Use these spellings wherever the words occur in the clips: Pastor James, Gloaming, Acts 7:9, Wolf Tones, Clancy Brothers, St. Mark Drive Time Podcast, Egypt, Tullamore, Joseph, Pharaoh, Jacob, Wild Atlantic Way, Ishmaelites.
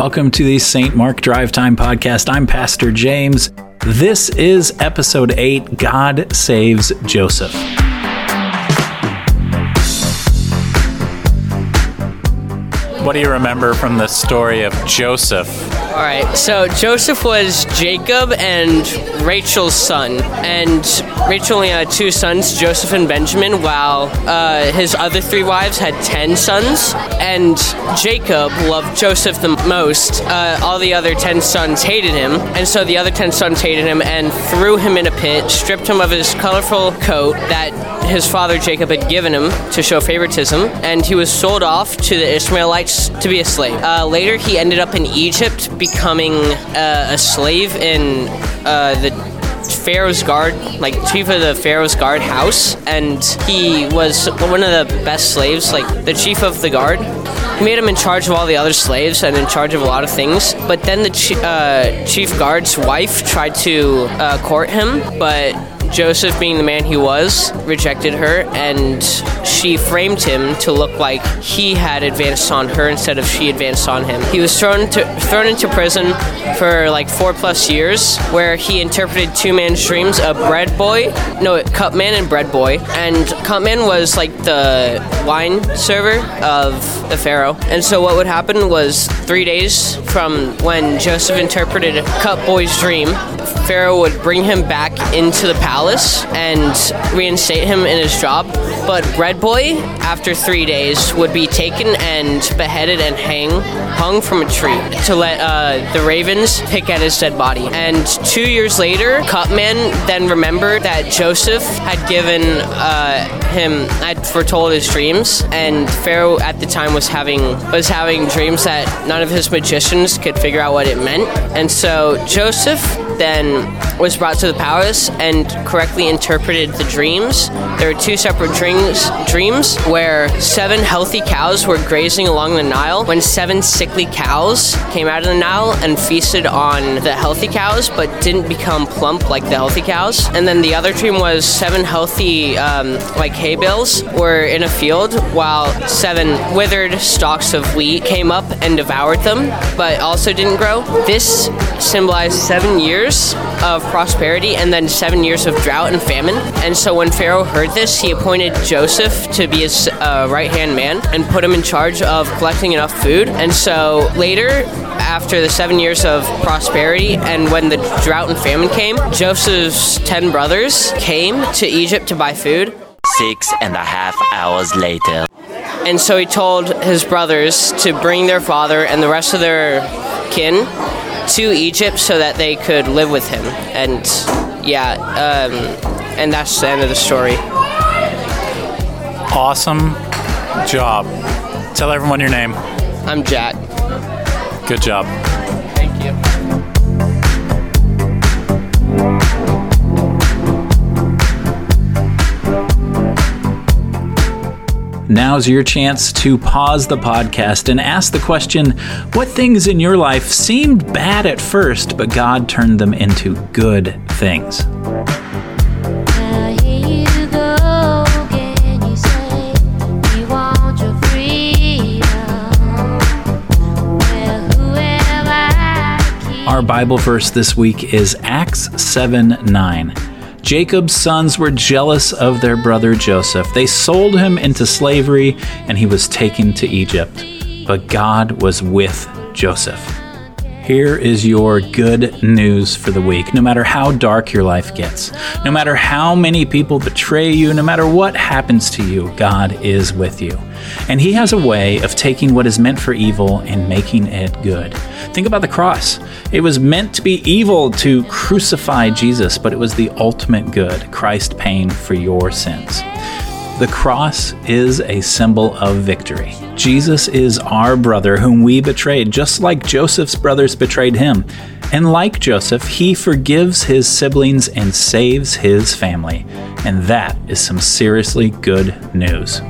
welcome to the St. Mark Drive Time Podcast. I'm Pastor James. This is Episode 8, God Saves Joseph. What do you remember from the story of Joseph? All right, so Joseph was Jacob and Rachel's son, and Rachel only had 2 sons, Joseph and Benjamin, while his other 3 wives had 10 sons, and Jacob loved Joseph the most. All the other 10 sons hated him, and so the other 10 sons hated him and threw him in a pit, stripped him of his colorful coat that his father Jacob had given him to show favoritism, and he was sold off to the Ishmaelites to be a slave. Later, he ended up in Egypt, becoming a slave in the Pharaoh's guard, like chief of the Pharaoh's guard house, and he was one of the best slaves, like the chief of the guard. He made him in charge of all the other slaves and in charge of a lot of things, but then the chief guard's wife tried to court him, but Joseph, being the man he was, rejected her, and she framed him to look like he had advanced on her instead of she advanced on him. He was thrown into prison for like 4+ years, where he interpreted 2 man's dreams, cupman and bread boy. And cupman was like the wine server of the Pharaoh. And so what would happen was 3 days from when Joseph interpreted cupboy's dream, Pharaoh would bring him back into the palace and reinstate him in his job, but Bread Boy, after 3 days, would be taken and beheaded and hung from a tree to let the ravens pick at his dead body. And 2 years later, Cupman then remembered that Joseph had given had foretold his dreams, and Pharaoh at the time was having dreams that none of his magicians could figure out what it meant. And so Joseph then was brought to the palace and correctly interpreted the dreams. There were 2 separate dreams where 7 healthy cows were grazing along the Nile when 7 sickly cows came out of the Nile and feasted on the healthy cows but didn't become plump like the healthy cows. And then the other dream was 7 healthy like hay bales were in a field while 7 withered stalks of wheat came up and devoured them but also didn't grow. This symbolized 7 years of prosperity and then 7 years of drought and famine. And so when Pharaoh heard this, he appointed Joseph to be his right-hand man and put him in charge of collecting enough food. And so later, after the 7 years of prosperity and when the drought and famine came, Joseph's 10 brothers came to Egypt to buy food. 6.5 hours later. And so he told his brothers to bring their father and the rest of their kin to Egypt so that they could live with him. And yeah, and that's the end of the story. Awesome job. Tell everyone your name. I'm Jack. Good job. Thank you. Now's your chance to pause the podcast and ask the question, what things in your life seemed bad at first, but God turned them into good things? Our Bible verse this week is Acts 7:9. Jacob's sons were jealous of their brother Joseph. They sold him into slavery, and he was taken to Egypt. But God was with Joseph. Here is your good news for the week. No matter how dark your life gets, no matter how many people betray you, no matter what happens to you, God is with you. And he has a way of taking what is meant for evil and making it good. Think about the cross. It was meant to be evil to crucify Jesus, but it was the ultimate good. Christ paying for your sins. The cross is a symbol of victory. Jesus is our brother whom we betrayed, just like Joseph's brothers betrayed him. And like Joseph, he forgives his siblings and saves his family. And that is some seriously good news.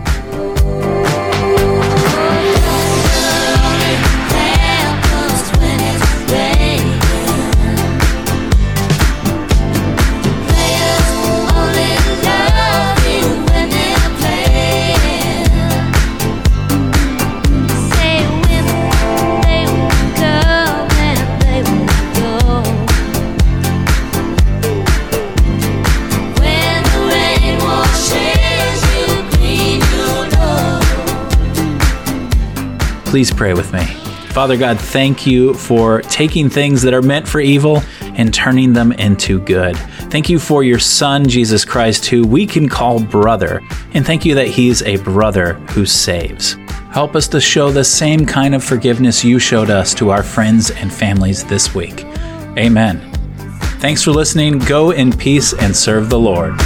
Please pray with me. Father God, thank you for taking things that are meant for evil and turning them into good. Thank you for your son, Jesus Christ, who we can call brother. And thank you that he's a brother who saves. Help us to show the same kind of forgiveness you showed us to our friends and families this week. Amen. Thanks for listening. Go in peace and serve the Lord.